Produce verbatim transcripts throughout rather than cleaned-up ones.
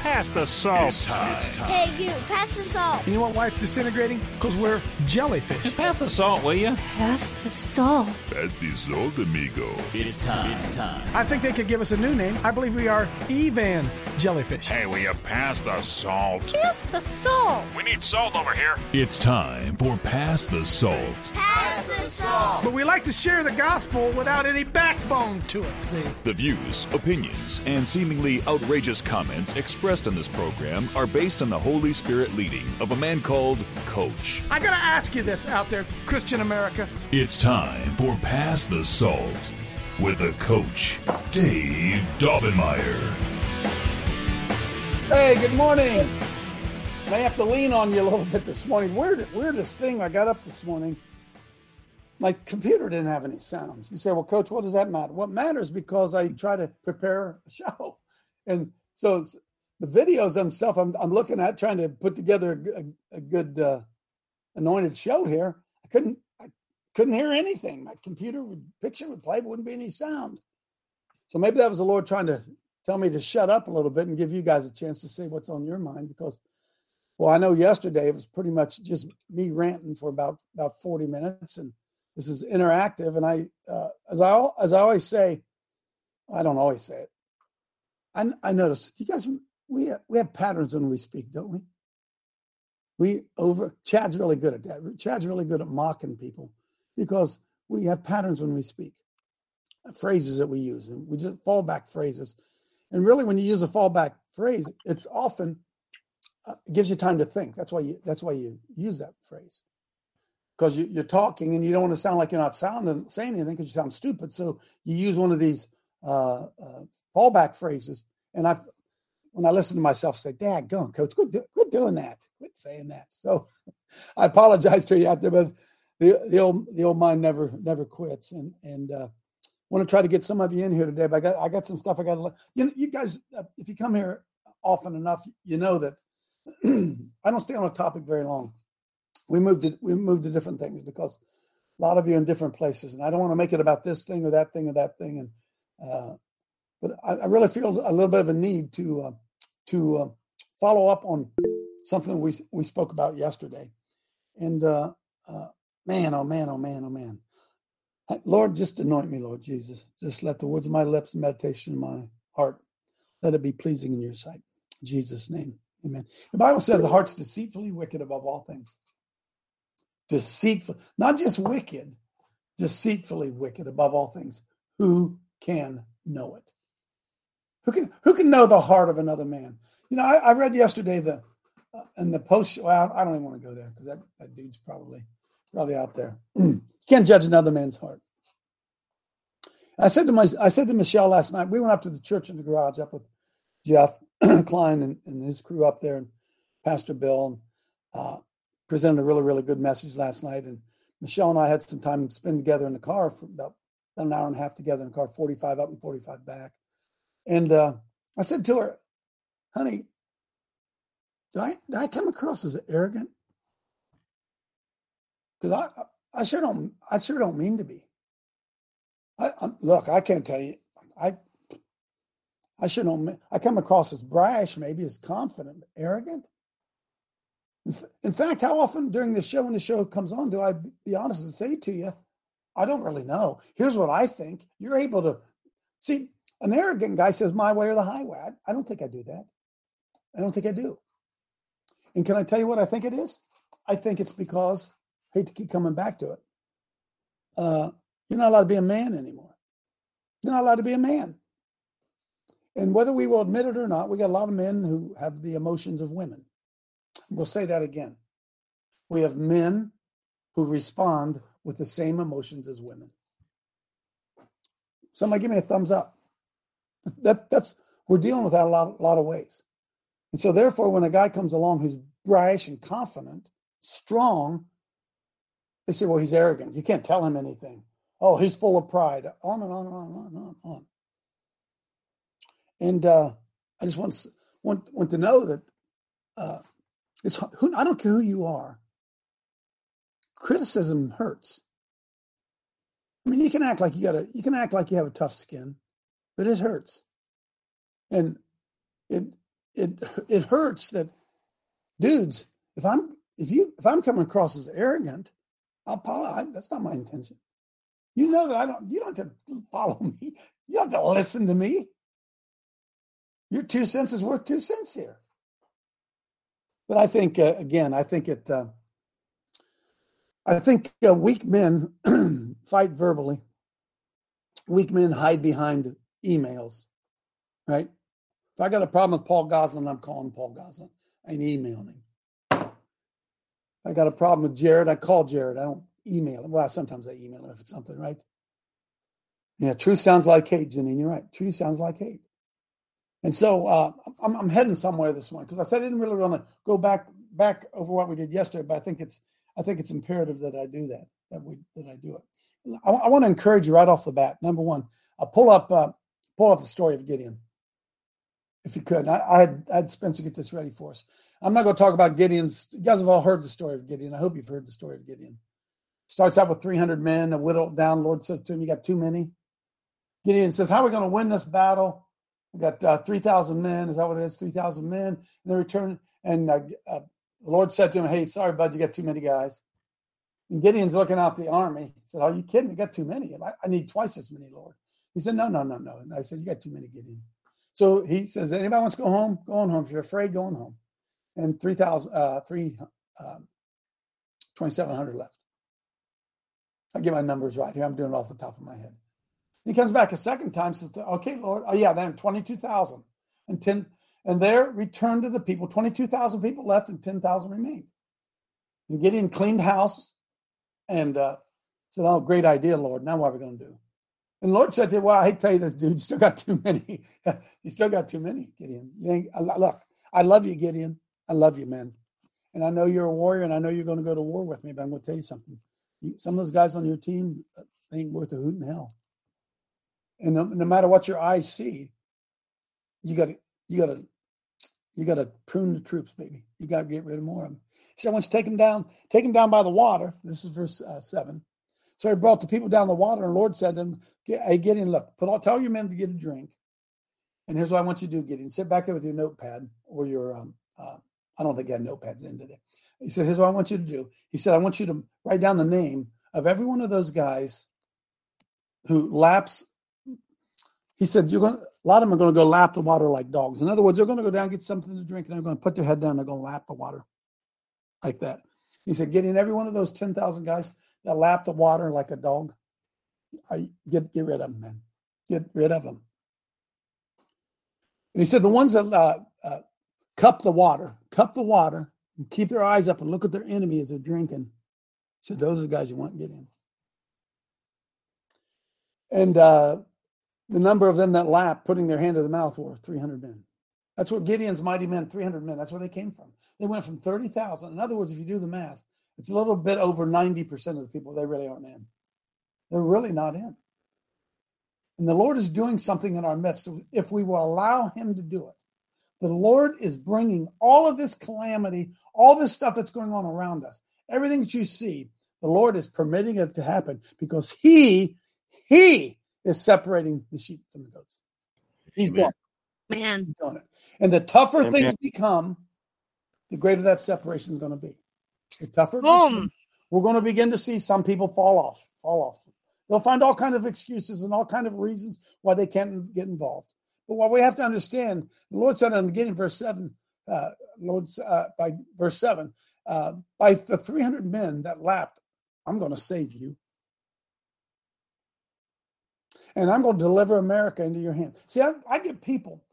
pass the salt. It's time. It's time. Hey, you, pass the salt. You know what, why it's disintegrating? Because we're jellyfish. Hey, pass the salt, will you? Pass the salt. Pass the salt, amigo. It's time. It's time. I think they could give us a new name. I believe we are Evan Jellyfish. Hey, will you pass the salt? Pass the salt. We need salt over here. It's time for Pass the Salt. Pass the salt. But we like to share the gospel without any backbone to it, see? The views, opinions, and seemingly outrageous comments expressed in this program are based on the Holy Spirit leading of a man called Coach. I gotta ask you this out there, Christian America. It's time for Pass the Salt with a Coach Dave Daubenmier. Hey, good morning. I have to lean on you a little bit this morning. Weird, weirdest thing, I got up this morning, my computer didn't have any sound. You say, well, Coach, what does that matter? What matters because I try to prepare a show. And so it's the videos themselves, I'm, I'm looking at trying to put together a, a good uh, anointed show here. I couldn't, I couldn't hear anything. My computer would picture would play, but wouldn't be any sound. So maybe that was the Lord trying to tell me to shut up a little bit and give you guys a chance to say what's on your mind. Because, well, I know yesterday it was pretty much just me ranting for about about forty minutes, and this is interactive. And I, uh, as I as I always say, I don't always say it. I I noticed you guys. We have, we have patterns when we speak, don't we? We over Chad's really good at that. Chad's really good at mocking people because we have patterns when we speak, phrases that we use, and we just fallback phrases. And really, when you use a fallback phrase, it's often uh, it gives you time to think. That's why you that's why you use that phrase, because you, you're talking and you don't want to sound like you're not sounding saying anything because you sound stupid. So you use one of these uh, uh, fallback phrases, and I've. When I listen to myself, I say, Dad, go on, Coach, quit, do, quit doing that. Quit saying that. So I apologize to you out there, but the, the old the old mind never never quits. And and uh, want to try to get some of you in here today, but I got I got some stuff I got to – you know, you guys, uh, if you come here often enough, you know that I don't stay on a topic very long. We moved to, we moved to different things because a lot of you are in different places, and I don't want to make it about this thing or that thing or that thing. And uh, But I, I really feel a little bit of a need to uh, to uh, follow up on something we we spoke about yesterday. And uh, uh, man, oh, man, oh, man, oh, man. Lord, just anoint me, Lord Jesus. Just let the words of my lips and meditation in my heart, let it be pleasing in your sight. In Jesus' name, amen. The Bible says the heart's deceitfully wicked above all things. Deceitful, not just wicked, deceitfully wicked above all things. Who can know it? Who can who can know the heart of another man? You know, I, I read yesterday the uh, in the post. Well, I don't even want to go there because that, that dude's probably probably out there. You can't judge another man's heart. I said to my I said to Michelle last night. We went up to the church in the garage up with Jeff Klein and, and his crew up there, and Pastor Bill and, uh, presented a really really good message last night. And Michelle and I had some time to spend together in the car for about an hour and a half together in the car, forty-five up and forty-five back. And uh, I said to her, honey, do I, do I come across as arrogant? Because I, I sure don't, I sure don't mean to be. I, I look, I can't tell you. I, I sure don't, I come across as brash, maybe as confident, arrogant. In, f- in fact, how often during the show, when the show comes on, do I be honest and say to you, I don't really know. Here's what I think. You're able to see. An arrogant guy says, my way or the highway. I, I don't think I do that. I don't think I do. And can I tell you what I think it is? I think it's because, I hate to keep coming back to it, uh, you're not allowed to be a man anymore. You're not allowed to be a man. And whether we will admit it or not, we got a lot of men who have the emotions of women. We'll say that again. We have men who respond with the same emotions as women. Somebody give me a thumbs up. That that's we're dealing with that a lot, a lot of ways, and so therefore, when a guy comes along who's brash and confident, strong, they say, "Well, he's arrogant. You can't tell him anything. Oh, he's full of pride." On and on and on and on and on. And uh, I just want want want to know that uh, it's who I don't care who you are. Criticism hurts. I mean, you can act like you got a you can act like you have a tough skin. but it hurts. And it it it hurts that, dudes, if I'm if you if I'm coming across as arrogant, I'll apologize. That's not my intention. You know that I don't you don't have to follow me. You don't have to listen to me. Your two cents is worth two cents here. But I think uh, again, I think it uh, I think uh, weak men fight verbally. Weak men hide behind emails, right? If I got a problem with Paul Goslin, I'm calling Paul Goslin. I ain't emailing him. If I got a problem with Jared, I call Jared. I don't email him. Well, sometimes I email him if it's something, right? Yeah, truth sounds like hate, Janine. You're right. Truth sounds like hate. And so uh, I'm, I'm heading somewhere this morning because I said I didn't really want to go back back over what we did yesterday, but I think it's I think it's imperative that I do that, that we that I do it. I, I want to encourage you right off the bat. Number one, I'll pull up uh, pull up the story of Gideon, if you could. I, I had I had Spencer get this ready for us. I'm not going to talk about Gideon's. You guys have all heard the story of Gideon. I hope you've heard the story of Gideon. Starts out with three hundred men, a whittled down. Lord says to him, "You got too many." Gideon says, "How are we going to win this battle? We got uh, three thousand men. Is that what it is? three thousand men." And they return. And uh, uh, the Lord said to him, "Hey, sorry, bud, you got too many guys." And Gideon's looking out the army. He said, "Oh, are you kidding? You got too many. I, I need twice as many, Lord." He said, "No, no, no, no." And I said, "You got too many, Gideon." So he says, "Anybody wants to go home? Go on home. If you're afraid, go on home." And three thousand, uh, three, um, twenty-seven hundred left. I get my numbers right here. I'm doing it off the top of my head. He comes back a second time, says, "Okay, Lord." Oh, yeah, then twenty-two thousand. And ten, and there returned to the people. twenty-two thousand people left and ten thousand remained. And Gideon cleaned house and uh, said, "Oh, great idea, Lord. Now what are we going to do?" And the Lord said to him, "Well, I hate to tell you this, dude. You still got too many." You still got too many, Gideon. You ain't, look, I love you, Gideon. I love you, man. And I know you're a warrior, and I know you're going to go to war with me, but I'm going to tell you something. Some of those guys on your team, they ain't worth a hoot in hell. And no, no matter what your eyes see, you got to, you got to, you got to prune the troops, baby. You got to get rid of more of them. He said, "I want you to take them down, take them down by the water." This is verse uh, seven. So he brought the people down the water, and the Lord said to him, "Hey, Gideon, look, put all, tell your men to get a drink. And here's what I want you to do, Gideon. Sit back there with your notepad or your, um, uh, I don't think I had notepads in today." He said, "Here's what I want you to do." He said, "I want you to write down the name of every one of those guys who laps." He said, "You're going. A lot of them are going to go lap the water like dogs." In other words, they're going to go down, get something to drink, and they're going to put their head down. They're going to lap the water like that. He said, "Gideon, every one of those ten thousand guys that lap the water like a dog, I, get get rid of them, man. Get rid of them." And he said, "The ones that uh, uh, cup the water, cup the water, and keep their eyes up and look at their enemy as they're drinking." So those are the guys you want to get in. And uh, the number of them that lapped, putting their hand to the mouth, were three hundred men. That's where Gideon's mighty men, three hundred men, that's where they came from. They went from thirty thousand. In other words, if you do the math, it's a little bit over ninety percent of the people, they really aren't in. They're really not in. And the Lord is doing something in our midst if we will allow him to do it. The Lord is bringing all of this calamity, all this stuff that's going on around us, everything that you see, the Lord is permitting it to happen because he, he, is separating the sheep from the goats. He's Amen. Doing it. Man. He's doing it. And the tougher Amen. Things become, the greater that separation is going to be. The tougher becomes, we're going to begin to see some people fall off, fall off. They'll find all kinds of excuses and all kinds of reasons why they can't get involved. But what we have to understand, the Lord said in the beginning, verse seven, uh, Lord, uh, by verse seven, uh, by the three hundred men that lapped, I'm going to save you. And I'm going to deliver America into your hands. See, I, I get people,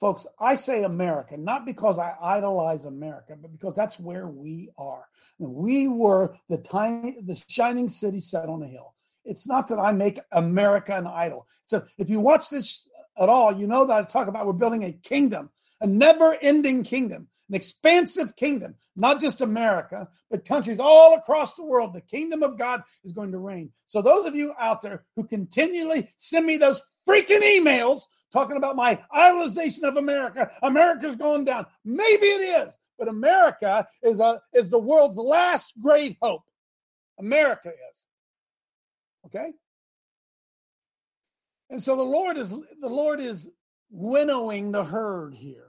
folks, I say America, not because I idolize America, but because that's where we are. And we were the tiny, the shining city set on a hill. It's not that I make America an idol. So if you watch this at all, you know that I talk about we're building a kingdom, a never-ending kingdom, an expansive kingdom, not just America, but countries all across the world. The kingdom of God is going to reign. So those of you out there who continually send me those freaking emails talking about my idolization of America, America's going down. Maybe it is, but America is a, is the world's last great hope. America is. Okay? And so the Lord is the Lord is winnowing the herd here.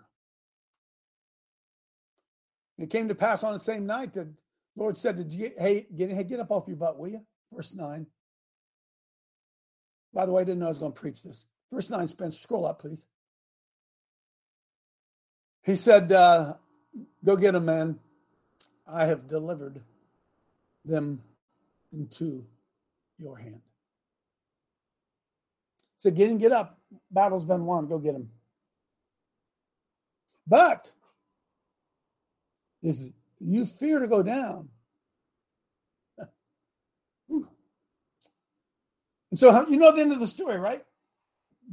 It came to pass on the same night that the Lord said to Gideon, hey, Gideon, get up off your butt, will you? Verse nine. By the way, I didn't know I was going to preach this. Verse nine, Spencer, scroll up, please. He said, uh, go get them, man. I have delivered them into your hand. He said, Gideon, get up. Battle's been won. Go get them. But if you fear to go down. And so you know the end of the story, right?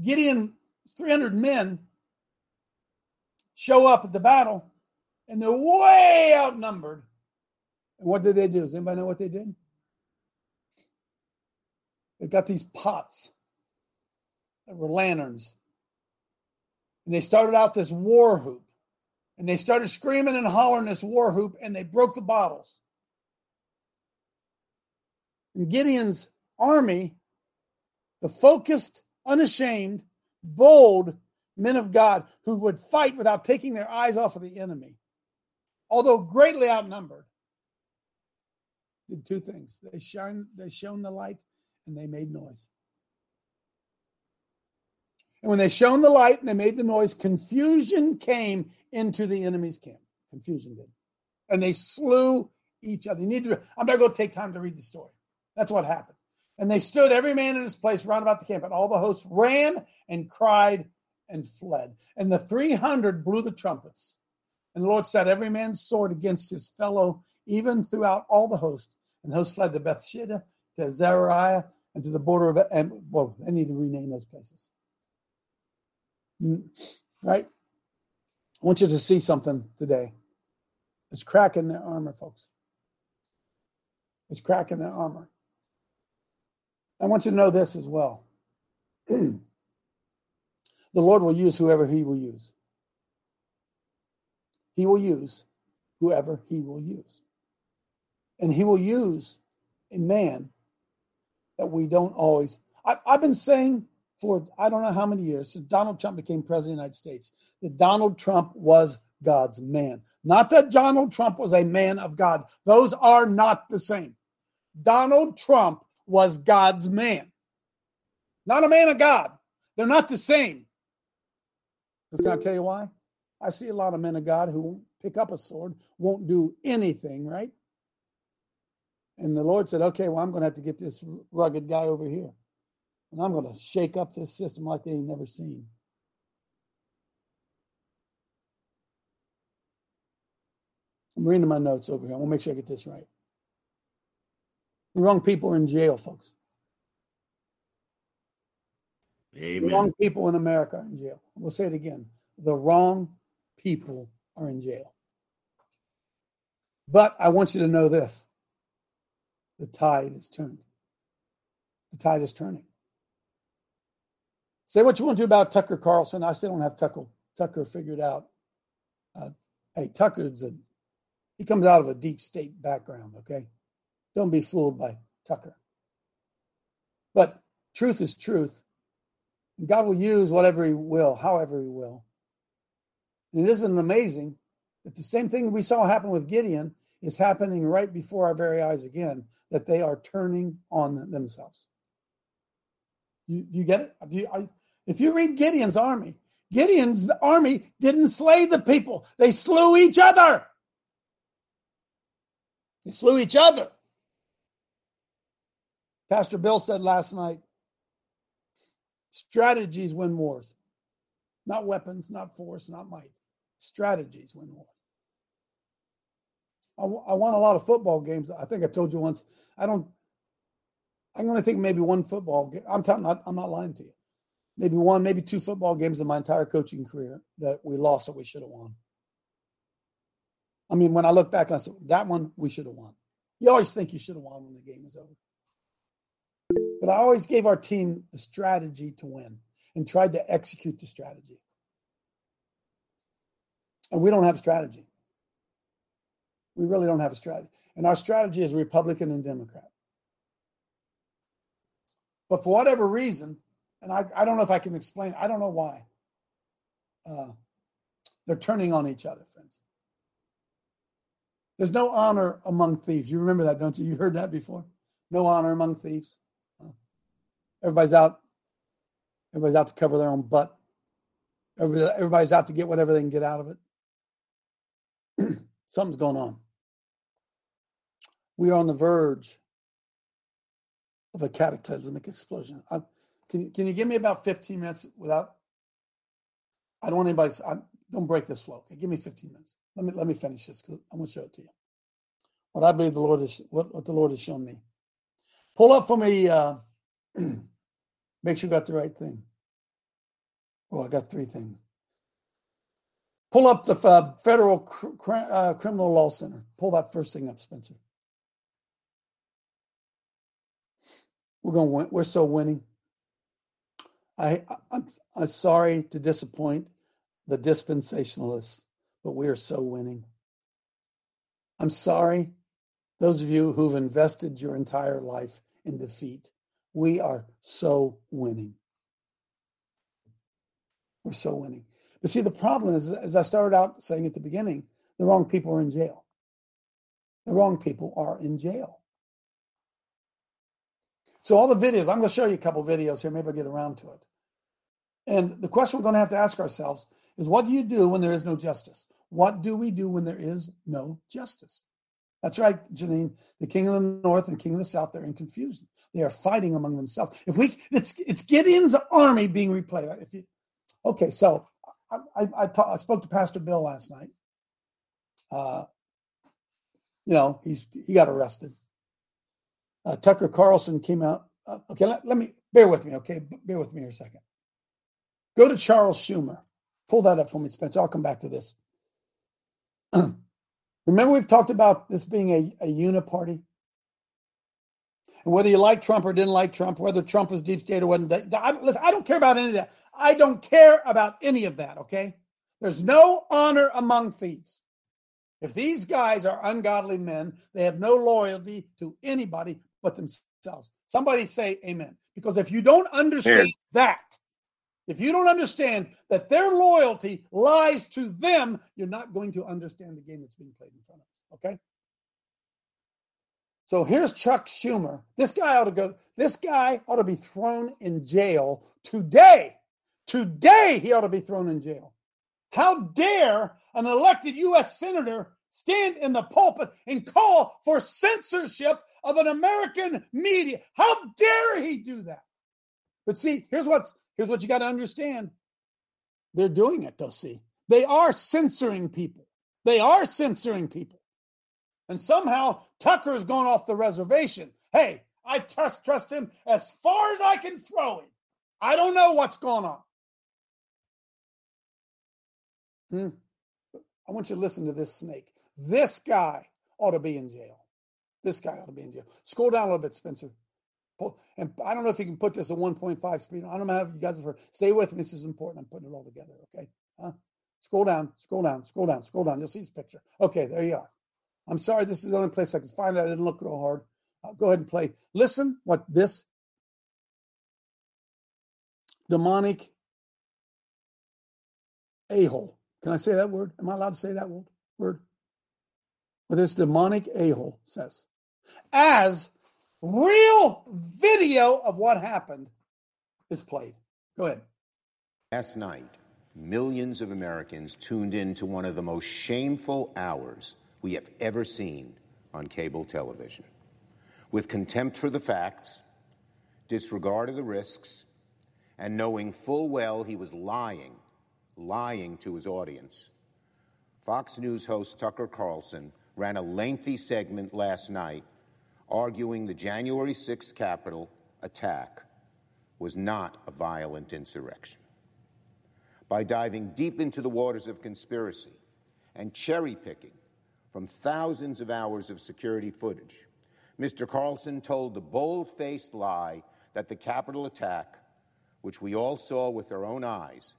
Gideon, three hundred men show up at the battle, and they're way outnumbered. And what did they do? Does anybody know what they did? They got these pots that were lanterns. And they started out this war hoop. And they started screaming and hollering this war hoop, and they broke the bottles. And Gideon's army, the focused, unashamed, bold men of God who would fight without taking their eyes off of the enemy, although greatly outnumbered, did two things. They shone, they shone the light, and they made noise. And when they shone the light and they made the noise, confusion came into the enemy's camp. Confusion did. And they slew each other. You need to, I'm not going to take time to read the story. That's what happened. And they stood every man in his place round about the camp, and all the hosts ran and cried and fled. And the three hundred blew the trumpets. And the Lord set every man's sword against his fellow, even throughout all the host. And the host fled to Bethshitta, to Zariah, and to the border of, and, well, I need to rename those places. Right? I want you to see something today. It's cracking their armor, folks. It's cracking their armor. I want you to know this as well. The Lord will use whoever he will use. He will use whoever he will use. And he will use a man that we don't always. I, I've been saying for I don't know how many years, since Donald Trump became president of the United States, that Donald Trump was God's man. Not that Donald Trump was a man of God. Those are not the same. Donald Trump was God's man. Not a man of God. They're not the same. Can I tell you why? I see a lot of men of God who won't pick up a sword, won't do anything, right? And the Lord said, okay, well, I'm going to have to get this rugged guy over here. And I'm going to shake up this system like they ain't never seen. I'm reading my notes over here. I want to make sure I get this right. The wrong people are in jail, folks. Amen. The wrong people in America are in jail. We'll say it again. The wrong people are in jail. But I want you to know this. The tide is turned. The tide is turning. Say what you want to about Tucker Carlson. I still don't have Tucker Tucker figured out. Uh, hey, Tucker's a he comes out of a deep state background. Okay, don't be fooled by Tucker. But truth is truth. And God will use whatever He will, however He will. And it isn't amazing that the same thing we saw happen with Gideon is happening right before our very eyes again. That they are turning on themselves. You, you get it? Do you, I, if you read Gideon's army, Gideon's army didn't slay the people. They slew each other. They slew each other. Pastor Bill said last night, strategies win wars. Not weapons, not force, not might. Strategies win wars. I, w- I won a lot of football games. I think I told you once, I don't. I'm going to think maybe one football game. I'm, t- I'm, not, I'm not lying to you. Maybe one, maybe two football games in my entire coaching career that we lost that we should have won. I mean, when I look back, I said, that one we should have won. You always think you should have won when the game is over. But I always gave our team the strategy to win and tried to execute the strategy. And we don't have a strategy. We really don't have a strategy. And our strategy is Republican and Democrat. But for whatever reason, and I, I don't know if I can explain. I don't know why. Uh, they're turning on each other, friends. There's no honor among thieves. You remember that, don't you? You heard that before. No honor among thieves. Uh, everybody's out. Everybody's out to cover their own butt. Everybody, everybody's out to get whatever they can get out of it. Something's going on. We are on the verge of a cataclysmic explosion. I, can you can you give me about fifteen minutes without? I don't want anybody. I, don't break this flow. Okay, give me fifteen minutes. Let me let me finish this because I'm going to show it to you. What I believe the Lord is what, what the Lord has shown me. Pull up for me. Uh, make sure you got the right thing. Oh, I got three things. Pull up the uh, Federal Cr- uh, Criminal Law Center. Pull that first thing up, Spencer. We're going to win. We're so winning. I, I I'm, I'm sorry to disappoint the dispensationalists, but we are so winning. I'm sorry, those of you who've invested your entire life in defeat. We are so winning. We're so winning. But see, the problem is, as I started out saying at the beginning, the wrong people are in jail. The wrong people are in jail. So all the videos, I'm going to show you a couple videos here. Maybe I'll get around to it. And the question we're going to have to ask ourselves is, what do you do when there is no justice? What do we do when there is no justice? That's right, Janine. The king of the north and the king of the south, they're in confusion. They are fighting among themselves. If we, It's, it's Gideon's army being replayed. If you, okay, so I, I, I, ta- I spoke to Pastor Bill last night. Uh, you know, he's he got arrested. Uh, Tucker Carlson came out. Uh, okay, let, let me, bear with me, okay? Bear with me here a second. Go to Charles Schumer. Pull that up for me, Spencer. I'll come back to this. Remember, we've talked about this being a, a uniparty. And whether you like Trump or didn't like Trump, whether Trump was deep state or wasn't, I, listen, I don't care about any of that. I don't care about any of that, okay? There's no honor among thieves. If these guys are ungodly men, they have no loyalty to anybody but themselves. Somebody say amen. Because if you don't understand yeah. that, if you don't understand that their loyalty lies to them, you're not going to understand the game that's being played in front of you, okay? So here's Chuck Schumer. This guy ought to go, this guy ought to be thrown in jail today. Today he ought to be thrown in jail. How dare an elected U S senator stand in the pulpit and call for censorship of an American media? How dare he do that? But see, here's what's here's what you got to understand. They're doing it, though, see. They are censoring people. They are censoring people. And somehow Tucker's gone off the reservation. Hey, I trust, trust him as far as I can throw him. I don't know what's going on. Hmm. I want you to listen to this snake. This guy ought to be in jail. This guy ought to be in jail. Scroll down a little bit, Spencer. And I don't know if you can put this at one point five speed. I don't know if you guys have heard. Stay with me. This is important. I'm putting it all together, okay? Huh? Scroll down, scroll down, scroll down, scroll down. You'll see this picture. Okay, there you are. I'm sorry. This is the only place I could find it. I didn't look real hard. I'll go ahead and play. Listen what this demonic a-hole. Can I say that word? Am I allowed to say that word? Word. Well, this demonic a-hole says, as real video of what happened is played. Go ahead. Last night, millions of Americans tuned in to one of the most shameful hours we have ever seen on cable television. With contempt for the facts, disregard of the risks, and knowing full well he was lying lying to his audience. Fox News host Tucker Carlson ran a lengthy segment last night arguing the January sixth Capitol attack was not a violent insurrection. By diving deep into the waters of conspiracy and cherry-picking from thousands of hours of security footage, Mister Carlson told the bold-faced lie that the Capitol attack, which we all saw with our own eyes,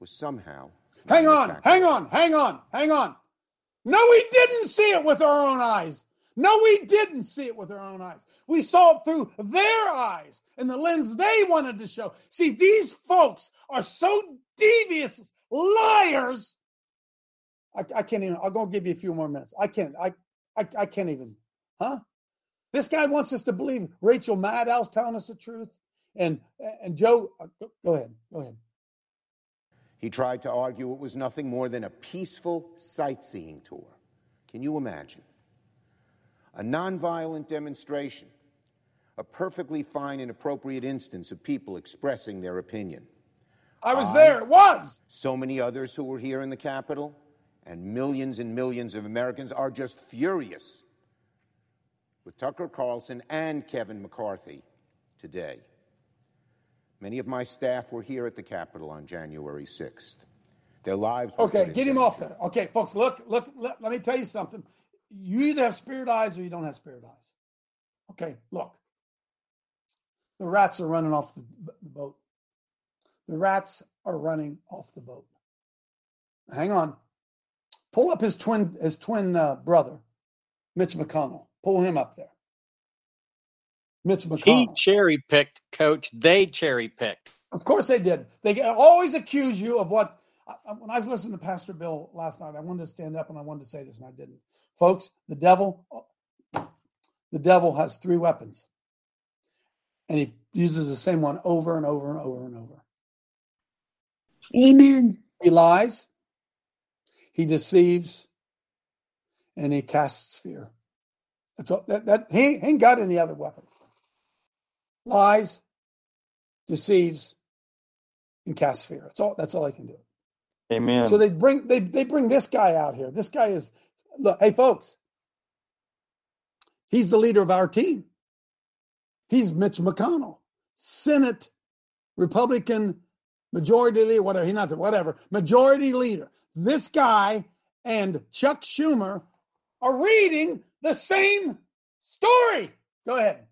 was somehow... Hang on, hang on, hang on, hang on. No, we didn't see it with our own eyes. No, we didn't see it with our own eyes. We saw it through their eyes and the lens they wanted to show. See, these folks are so devious liars. I, I can't even. I'll go give you a few more minutes. I can't. I, I, I can't even. Huh? This guy wants us to believe Rachel Maddow's telling us the truth. And and Joe, go ahead. Go ahead. He tried to argue it was nothing more than a peaceful sightseeing tour. Can you imagine? A nonviolent demonstration, a perfectly fine and appropriate instance of people expressing their opinion. I was I, there. It was. So many others who were here in the Capitol, and millions and millions of Americans are just furious with Tucker Carlson and Kevin McCarthy today. Many of my staff were here at the Capitol on January sixth. Their lives were okay, get him off there. Okay, folks, look, look, let, let me tell you something. You either have spirit eyes or you don't have spirit eyes. Okay, look. The rats are running off the, the boat. The rats are running off the boat. Hang on. Pull up his twin, his twin uh, brother, Mitch McConnell. Pull him up there. Mitch McConnell. He cherry-picked, Coach. They cherry-picked. Of course they did. They always accuse you of what – when I was listening to Pastor Bill last night, I wanted to stand up and I wanted to say this, and I didn't. Folks, the devil the devil has three weapons, and he uses the same one over and over and over and over. Amen. He lies, he deceives, and he casts fear. That's all, that, that he ain't got any other weapons. Lies, deceives, and casts fear. That's all. That's all they can do. Amen. So they bring they they bring this guy out here. This guy is look. Hey, folks. He's the leader of our team. He's Mitch McConnell, Senate Republican majority leader. Whatever he's not. Whatever majority leader. This guy and Chuck Schumer are reading the same story. Go ahead.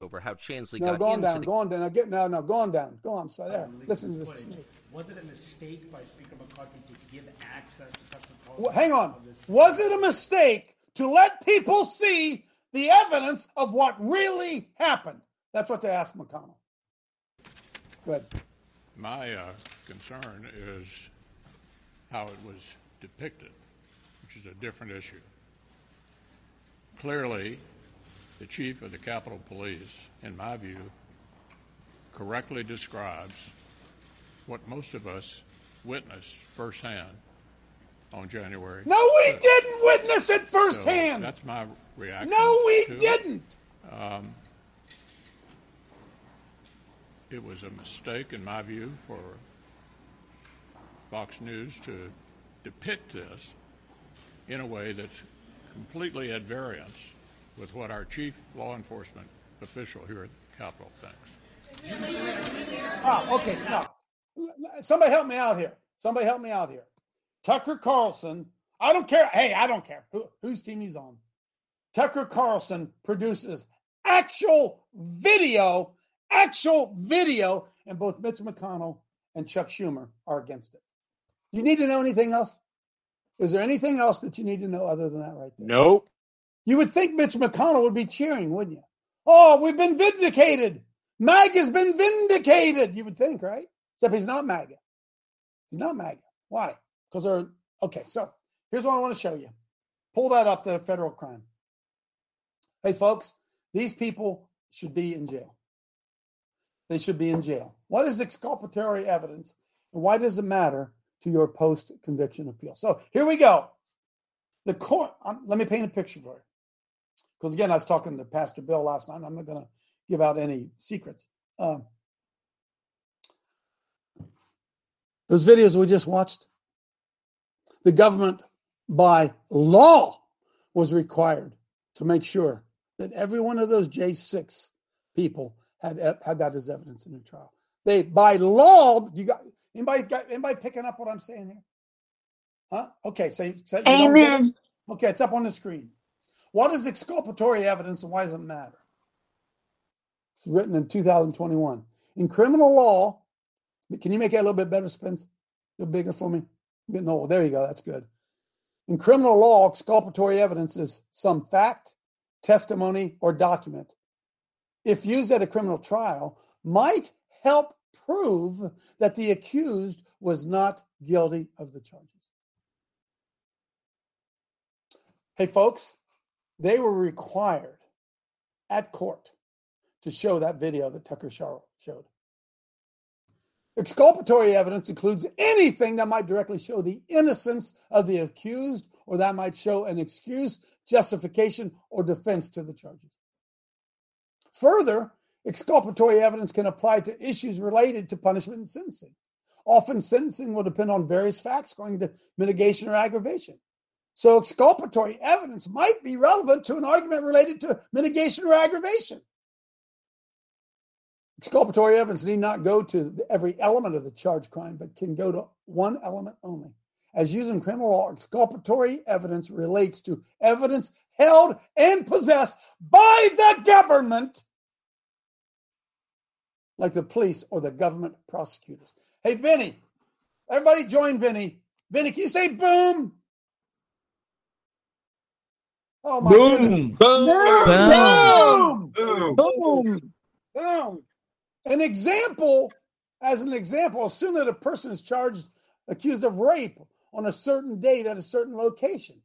Over how Chansley now got going into down, the... going down, now get now, now going down. Go on, so there. Listen to this. Was it a mistake by Speaker McCarthy to give access to Tucker Carlson? Well, hang on. Was it a mistake to let people see the evidence of what really happened? That's what they asked McConnell. Go ahead. My uh, concern is how it was depicted, which is a different issue. Clearly, the chief of the Capitol Police, in my view, correctly describes what most of us witnessed firsthand on January. No, we fifth. Didn't witness it firsthand. So that's my reaction. No, we didn't. It. Um, it was a mistake, in my view, for Fox News to depict this in a way that's completely at variance with what our chief law enforcement official here at the Capitol thinks. Oh, okay, stop. Somebody help me out here. Somebody help me out here. Tucker Carlson, I don't care. Hey, I don't care who, whose team he's on. Tucker Carlson produces actual video, actual video, and both Mitch McConnell and Chuck Schumer are against it. Do you need to know anything else? Is there anything else that you need to know other than that right there? Nope. You would think Mitch McConnell would be cheering, wouldn't you? Oh, we've been vindicated. MAGA's been vindicated. You would think, right? Except he's not MAGA. He's not MAGA. Why? Because they're... Okay, so here's what I want to show you. Pull that up, the federal crime. Hey, folks, these people should be in jail. They should be in jail. What is exculpatory evidence? And why does it matter to your post-conviction appeal? So here we go. The court, um, let me paint a picture for you. Because again, I was talking to Pastor Bill last night, and I'm not going to give out any secrets. Um, those videos we just watched, the government by law was required to make sure that every one of those J six people had had that as evidence in the trial. They, by law, you got anybody got anybody picking up what I'm saying here? Huh? Okay, so, so amen. It. Okay, it's up on the screen. What is exculpatory evidence, and why does it matter? It's written in two thousand twenty-one in criminal law. Can you make it a little bit better, Spence? A little bigger for me. I'm getting old. There you go. That's good. In criminal law, exculpatory evidence is some fact, testimony, or document, if used at a criminal trial, might help prove that the accused was not guilty of the charges. Hey, folks, they were required at court to show that video that Tucker showed. Exculpatory evidence includes anything that might directly show the innocence of the accused or that might show an excuse, justification, or defense to the charges. Further, exculpatory evidence can apply to issues related to punishment and sentencing. Often sentencing will depend on various facts going to mitigation or aggravation. So exculpatory evidence might be relevant to an argument related to mitigation or aggravation. Exculpatory evidence need not go to every element of the charged crime, but can go to one element only. As used in criminal law, exculpatory evidence relates to evidence held and possessed by the government, like the police or the government prosecutors. Hey, Vinny, everybody join Vinny. Vinny, can you say boom? Oh, my boom. Goodness. Boom. Boom. Boom. Boom. Boom. Boom. An example, as an example, assume that a person is charged, accused of rape on a certain date at a certain location.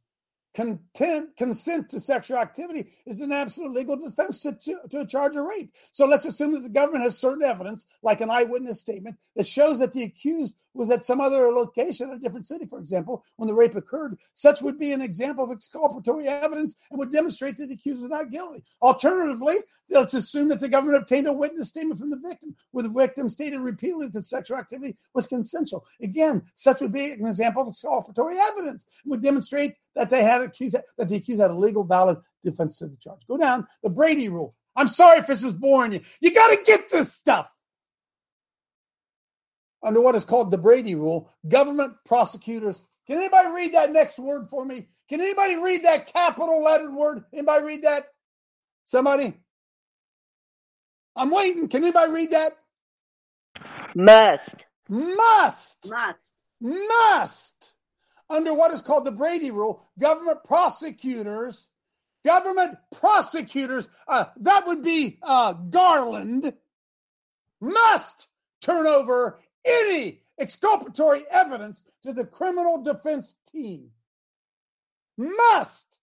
Content, consent to sexual activity is an absolute legal defense to, to, to a charge of rape. So let's assume that the government has certain evidence, like an eyewitness statement, that shows that the accused was at some other location, a different city, for example, when the rape occurred. Such would be an example of exculpatory evidence and would demonstrate that the accused was not guilty. Alternatively, let's assume that the government obtained a witness statement from the victim, where the victim stated repeatedly that sexual activity was consensual. Again, such would be an example of exculpatory evidence and would demonstrate that they had accused that the accused had a legal, valid defense to the charge. Go down the Brady Rule. I'm sorry if this is boring you. You got to get this stuff. Under what is called the Brady Rule, government prosecutors. Can anybody read that next word for me? Can anybody read that capital lettered word? Anybody read that? Somebody? I'm waiting. Can anybody read that? Must. Must. Must. Must. Under what is called the Brady Rule, government prosecutors, government prosecutors, uh, that would be uh, Garland, must turn over any exculpatory evidence to the criminal defense team. Must.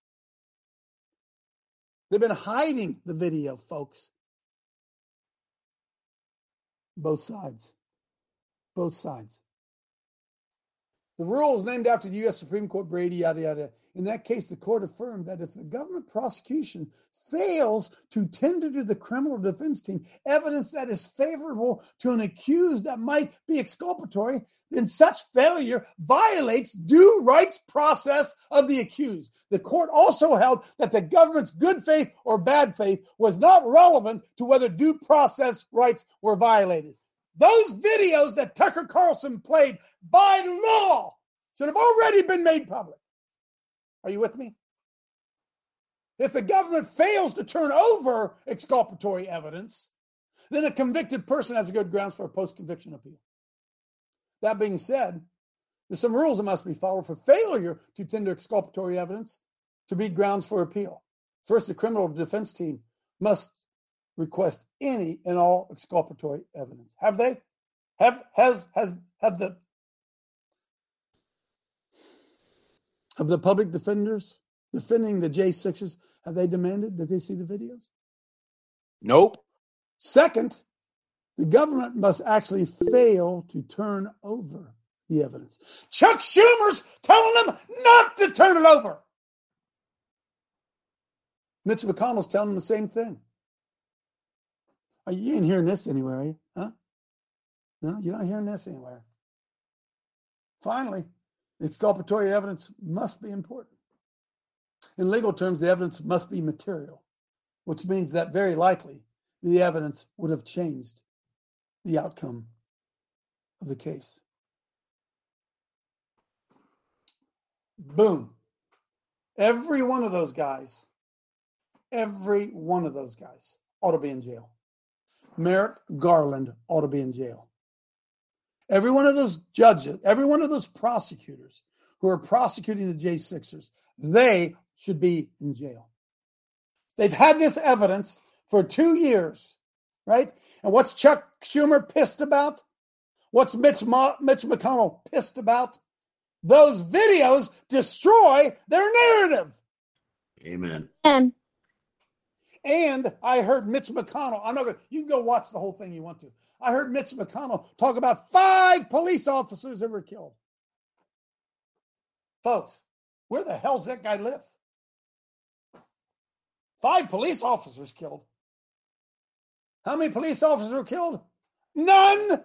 They've been hiding the video, folks. Both sides. Both sides. The rule is named after the U S Supreme Court, Brady, yada, yada. In that case, the court affirmed that if the government prosecution fails to tender to the criminal defense team evidence that is favorable to an accused that might be exculpatory, then such failure violates due rights process of the accused. The court also held that the government's good faith or bad faith was not relevant to whether due process rights were violated. Those videos that Tucker Carlson played by law should have already been made public. Are you with me? If the government fails to turn over exculpatory evidence, then a convicted person has good grounds for a post-conviction appeal. That being said, there's some rules that must be followed for failure to tender exculpatory evidence to be grounds for appeal. First, the criminal defense team must request any and all exculpatory evidence. Have they? Have has has have the have the public defenders defending the J sixes, have they demanded that they see the videos? Nope. Second, the government must actually fail to turn over the evidence. Chuck Schumer's telling them not to turn it over. Mitch McConnell's telling them the same thing. You ain't hearing this anywhere, are you? Huh? No, you're not hearing this anywhere. Finally, exculpatory evidence must be important. In legal terms, the evidence must be material, which means that very likely the evidence would have changed the outcome of the case. Boom. Every one of those guys, every one of those guys ought to be in jail. Merrick Garland ought to be in jail. Every one of those judges, every one of those prosecutors who are prosecuting the J sixers. They should be in jail. They've had this evidence for two years, right? And what's Chuck Schumer pissed about? What's Mitch, Ma- Mitch McConnell pissed about? Those videos destroy their narrative. Amen. Amen. And I heard Mitch McConnell. I'm not going. You can go watch the whole thing you want to. I heard Mitch McConnell talk about five police officers that were killed. Folks, where the hell's that guy live? Five police officers killed. How many police officers were killed? None.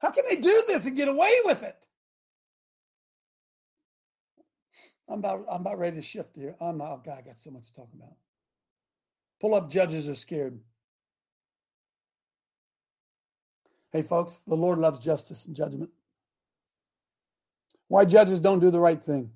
How can they do this and get away with it? I'm about, I'm about ready to shift here. I'm not, oh God, I got so much to talk about. Pull up judges are scared. Hey, folks, the Lord loves justice and judgment. Why judges don't do the right thing.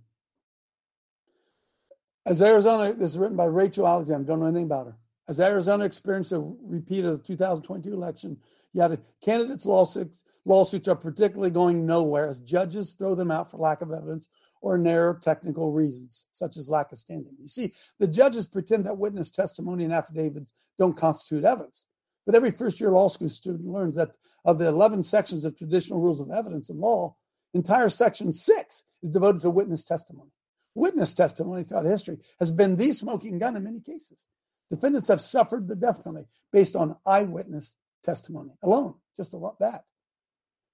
As Arizona, this is written by Rachel Alexander, don't know anything about her. As Arizona experienced a repeat of the two thousand twenty-two election, yet candidates' lawsuits, lawsuits are particularly going nowhere as judges throw them out for lack of evidence or narrow technical reasons, such as lack of standing. You see, the judges pretend that witness testimony and affidavits don't constitute evidence. But every first-year law school student learns that of the eleven sections of traditional rules of evidence in law, entire section six is devoted to witness testimony. Witness testimony throughout history has been the smoking gun in many cases. Defendants have suffered the death penalty based on eyewitness testimony alone, just a lot that.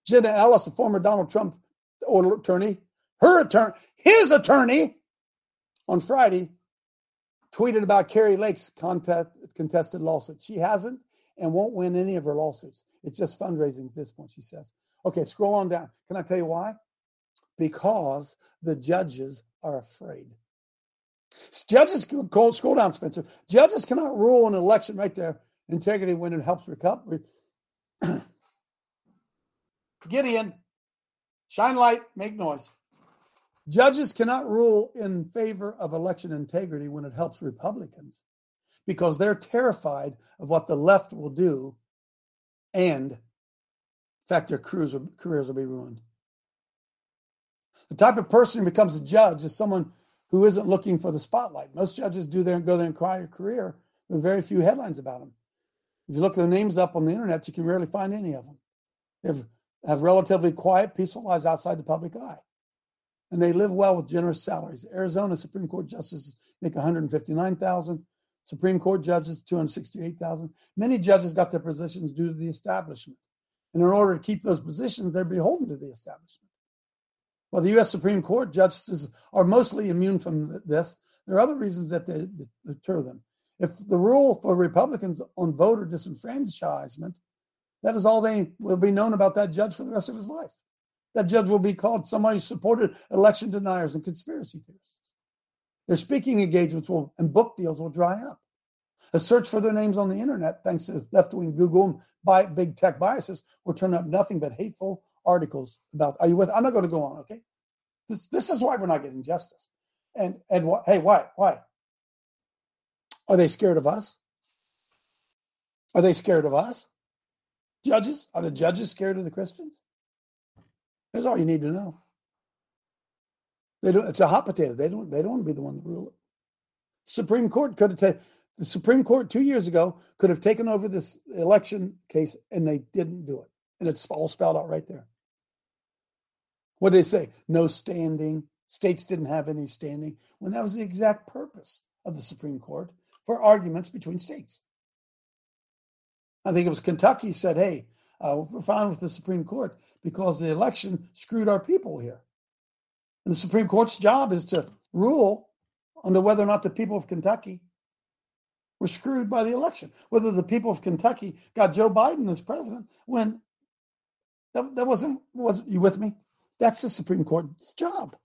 Jenna Ellis, a former Donald Trump attorney, her attorney, his attorney, on Friday, tweeted about Carrie Lake's contest, contested lawsuit. She hasn't and won't win any of her lawsuits. It's just fundraising at this point, she says. Okay, scroll on down. Can I tell you why? Because the judges are afraid. Judges, scroll down, Spencer. Judges cannot rule an election right there. Integrity when it helps recovery. Gideon, shine light, make noise. Judges cannot rule in favor of election integrity when it helps Republicans because they're terrified of what the left will do and, in fact, their careers will be ruined. The type of person who becomes a judge is someone who isn't looking for the spotlight. Most judges do their go their entire career with very few headlines about them. If you look their names up on the internet, you can rarely find any of them. They have, have relatively quiet, peaceful lives outside the public eye. And they live well with generous salaries. Arizona Supreme Court justices make one hundred fifty-nine thousand dollars. Supreme Court judges, two hundred sixty-eight thousand dollars. Many judges got their positions due to the establishment. And in order to keep those positions, they're beholden to the establishment. While the U S Supreme Court justices are mostly immune from this, there are other reasons that they deter them. If the rule for Republicans on voter disenfranchisement, that is all they will be known about that judge for the rest of his life. That judge will be called somebody who supported election deniers and conspiracy theorists. Their speaking engagements will, and book deals will dry up. A search for their names on the internet, thanks to left-wing Google and big tech biases, will turn up nothing but hateful articles about. Are you with? I'm not going to go on. Okay, this this is why we're not getting justice. And and wh- hey, why why are they scared of us? Are they scared of us? Judges? Are the judges scared of the Christians? That's all you need to know. They don't. It's a hot potato. They don't. They don't want to be the one to rule it. Supreme Court could have taken. The Supreme Court two years ago could have taken over this election case, and they didn't do it. And it's all spelled out right there. What did they say? No standing. States didn't have any standing. When that was the exact purpose of the Supreme Court for arguments between states. I think it was Kentucky said, hey, uh, we're fine with the Supreme Court because the election screwed our people here. And the Supreme Court's job is to rule on whether or not the people of Kentucky were screwed by the election, whether the people of Kentucky got Joe Biden as president when That, that wasn't, wasn't, you with me? That's the Supreme Court's job.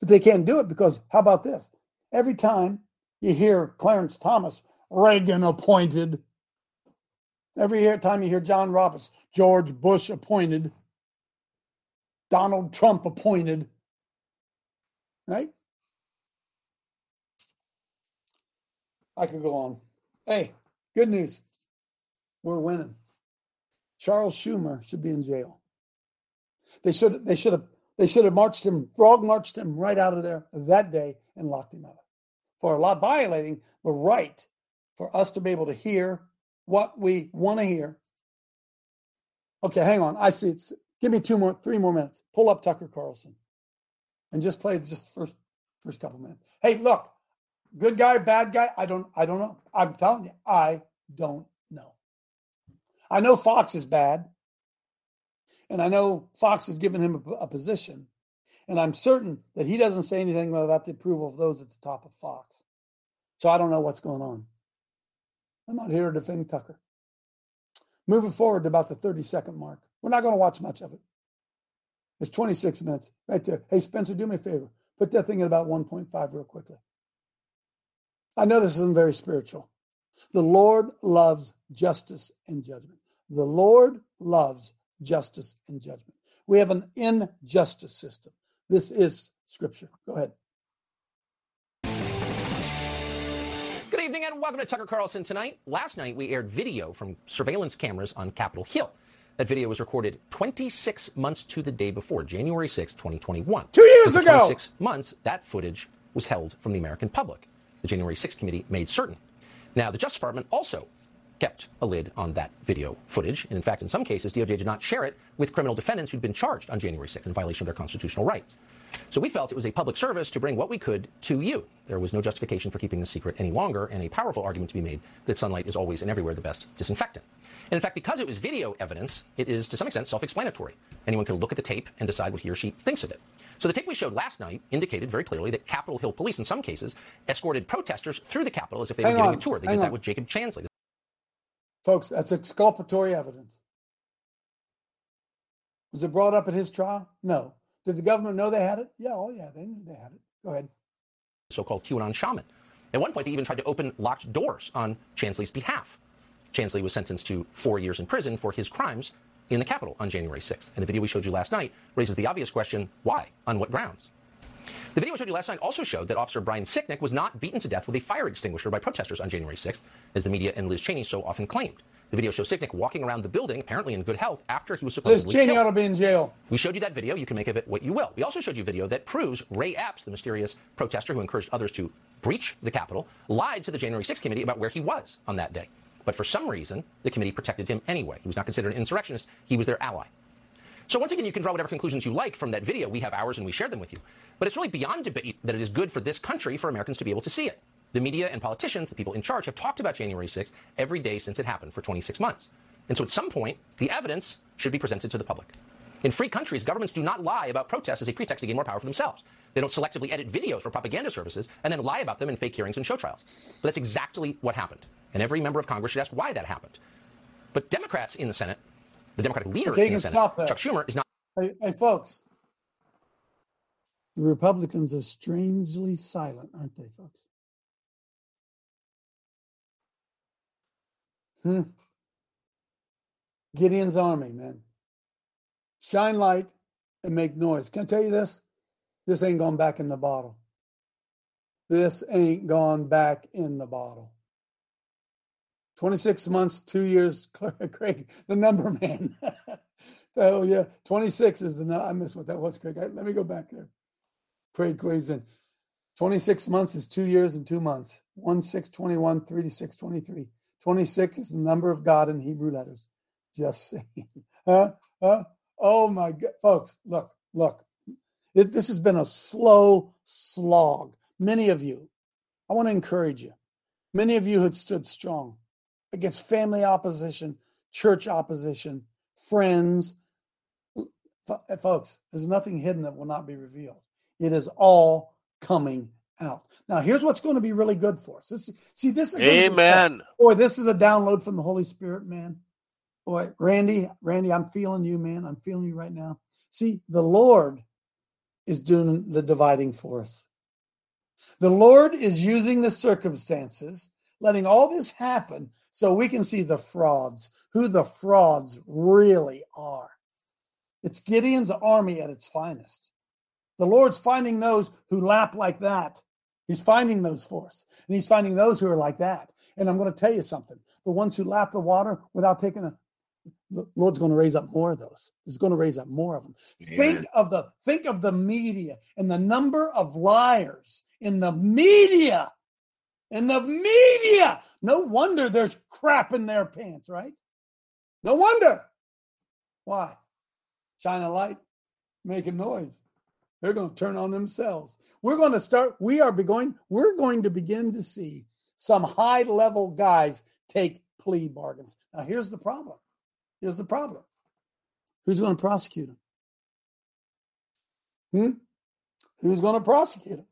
But they can't do it because, how about this? Every time you hear Clarence Thomas, Reagan appointed. Every time you hear John Roberts, George Bush appointed. Donald Trump appointed. Right? I could go on. Hey, good news. We're winning. Charles Schumer should be in jail. They should they should have they should have marched him, frog marched him right out of there that day and locked him up for violating the right for us to be able to hear what we want to hear. Okay, hang on. I see it's give me two more, three more minutes. Pull up Tucker Carlson and just play just the first first couple minutes. Hey, look, good guy, bad guy. I don't I don't know. I'm telling you, I don't know. I know Fox is bad. And I know Fox has given him a, a position. And I'm certain that he doesn't say anything without the approval of those at the top of Fox. So I don't know what's going on. I'm not here to defend Tucker. Moving forward to about the thirty-second mark. We're not going to watch much of it. It's twenty-six minutes right there. Hey, Spencer, do me a favor. Put that thing at about one point five real quickly. I know this isn't very spiritual. The Lord loves justice and judgment. The Lord loves justice and judgment. We have an injustice system. This is Scripture. Go ahead. Good evening and welcome to Tucker Carlson Tonight. Last night we aired video from surveillance cameras on Capitol Hill. That video was recorded twenty-six months to the day before, January sixth, twenty twenty-one. Two years ago! twenty-six months, that footage was held from the American public. The January sixth committee made certain. Now, the Justice Department also kept a lid on that video footage. And in fact, in some cases, D O J did not share it with criminal defendants who'd been charged on January sixth in violation of their constitutional rights. So we felt it was a public service to bring what we could to you. There was no justification for keeping this secret any longer, and a powerful argument to be made that sunlight is always and everywhere the best disinfectant. And in fact, because it was video evidence, it is to some extent self-explanatory. Anyone can look at the tape and decide what he or she thinks of it. So the tape we showed last night indicated very clearly that Capitol Hill police, in some cases, escorted protesters through the Capitol as if they hang were on, getting a tour. They did that on. with Jacob Chansley. Folks, that's exculpatory evidence. Was it brought up at his trial? No. Did the government know they had it? Yeah, oh yeah, they knew they had it. Go ahead. So-called QAnon shaman. At one point, they even tried to open locked doors on Chansley's behalf. Chansley was sentenced to four years in prison for his crimes in the Capitol on January sixth. And the video we showed you last night raises the obvious question, why? On what grounds? The video I showed you last night also showed that Officer Brian Sicknick was not beaten to death with a fire extinguisher by protesters on January sixth, as the media and Liz Cheney so often claimed. The video shows Sicknick walking around the building, apparently in good health, after he was supposedly killed. Liz Cheney ought to be in jail. We showed you that video. You can make of it what you will. We also showed you a video that proves Ray Epps, the mysterious protester who encouraged others to breach the Capitol, lied to the January sixth committee about where he was on that day. But for some reason, the committee protected him anyway. He was not considered an insurrectionist. He was their ally. So once again, you can draw whatever conclusions you like from that video. We have ours and we share them with you. But it's really beyond debate that it is good for this country for Americans to be able to see it. The media and politicians, the people in charge, have talked about January sixth every day since it happened for twenty-six months. And so at some point, the evidence should be presented to the public. In free countries, governments do not lie about protests as a pretext to gain more power for themselves. They don't selectively edit videos for propaganda services and then lie about them in fake hearings and show trials. But that's exactly what happened. And every member of Congress should ask why that happened. But Democrats in the Senate, the Democratic leader okay, in the Senate, Chuck Schumer, is not... Hey, hey, folks. The Republicans are strangely silent, aren't they, folks? Hmm. Gideon's army, man. Shine light and make noise. Can I tell you this? This ain't gone back in the bottle. This ain't gone back in the bottle. twenty-six months, two years, Craig, the number, man. Oh, yeah. twenty-six is the number. I missed what that was, Craig. I, let me go back there. Craig Quaid's in. twenty-six months is two years and two months. one six twenty-one, three to six twenty-three. twenty-six is the number of God in Hebrew letters. Just saying. Huh? Huh? Oh, my God. Folks, look, look. It, this has been a slow slog. Many of you, I want to encourage you. Many of you had stood strong against family opposition, church opposition, friends. F- folks, there's nothing hidden that will not be revealed. It is all coming out. Now, here's what's going to be really good for us. This, see, this is amen. Or this is a download from the Holy Spirit, man. Boy, Randy, Randy, I'm feeling you, man. I'm feeling you right now. See, the Lord is doing the dividing for us. The Lord is using the circumstances, letting all this happen so we can see the frauds, who the frauds really are. It's Gideon's army at its finest. The Lord's finding those who lap like that. He's finding those for us. And he's finding those who are like that. And I'm going to tell you something. The ones who lap the water without taking a... the Lord's going to raise up more of those. He's going to raise up more of them. Yeah. Think of the think of the media and the number of liars in the media. In the media. No wonder there's crap in their pants, right? No wonder. Why? Shine a light, making noise. They're going to turn on themselves. We're going to start. We are going. We're going to begin to see some high-level guys take plea bargains. Now, here's the problem. Here's the problem. Who's going to prosecute him? Hmm? Who's going to prosecute him?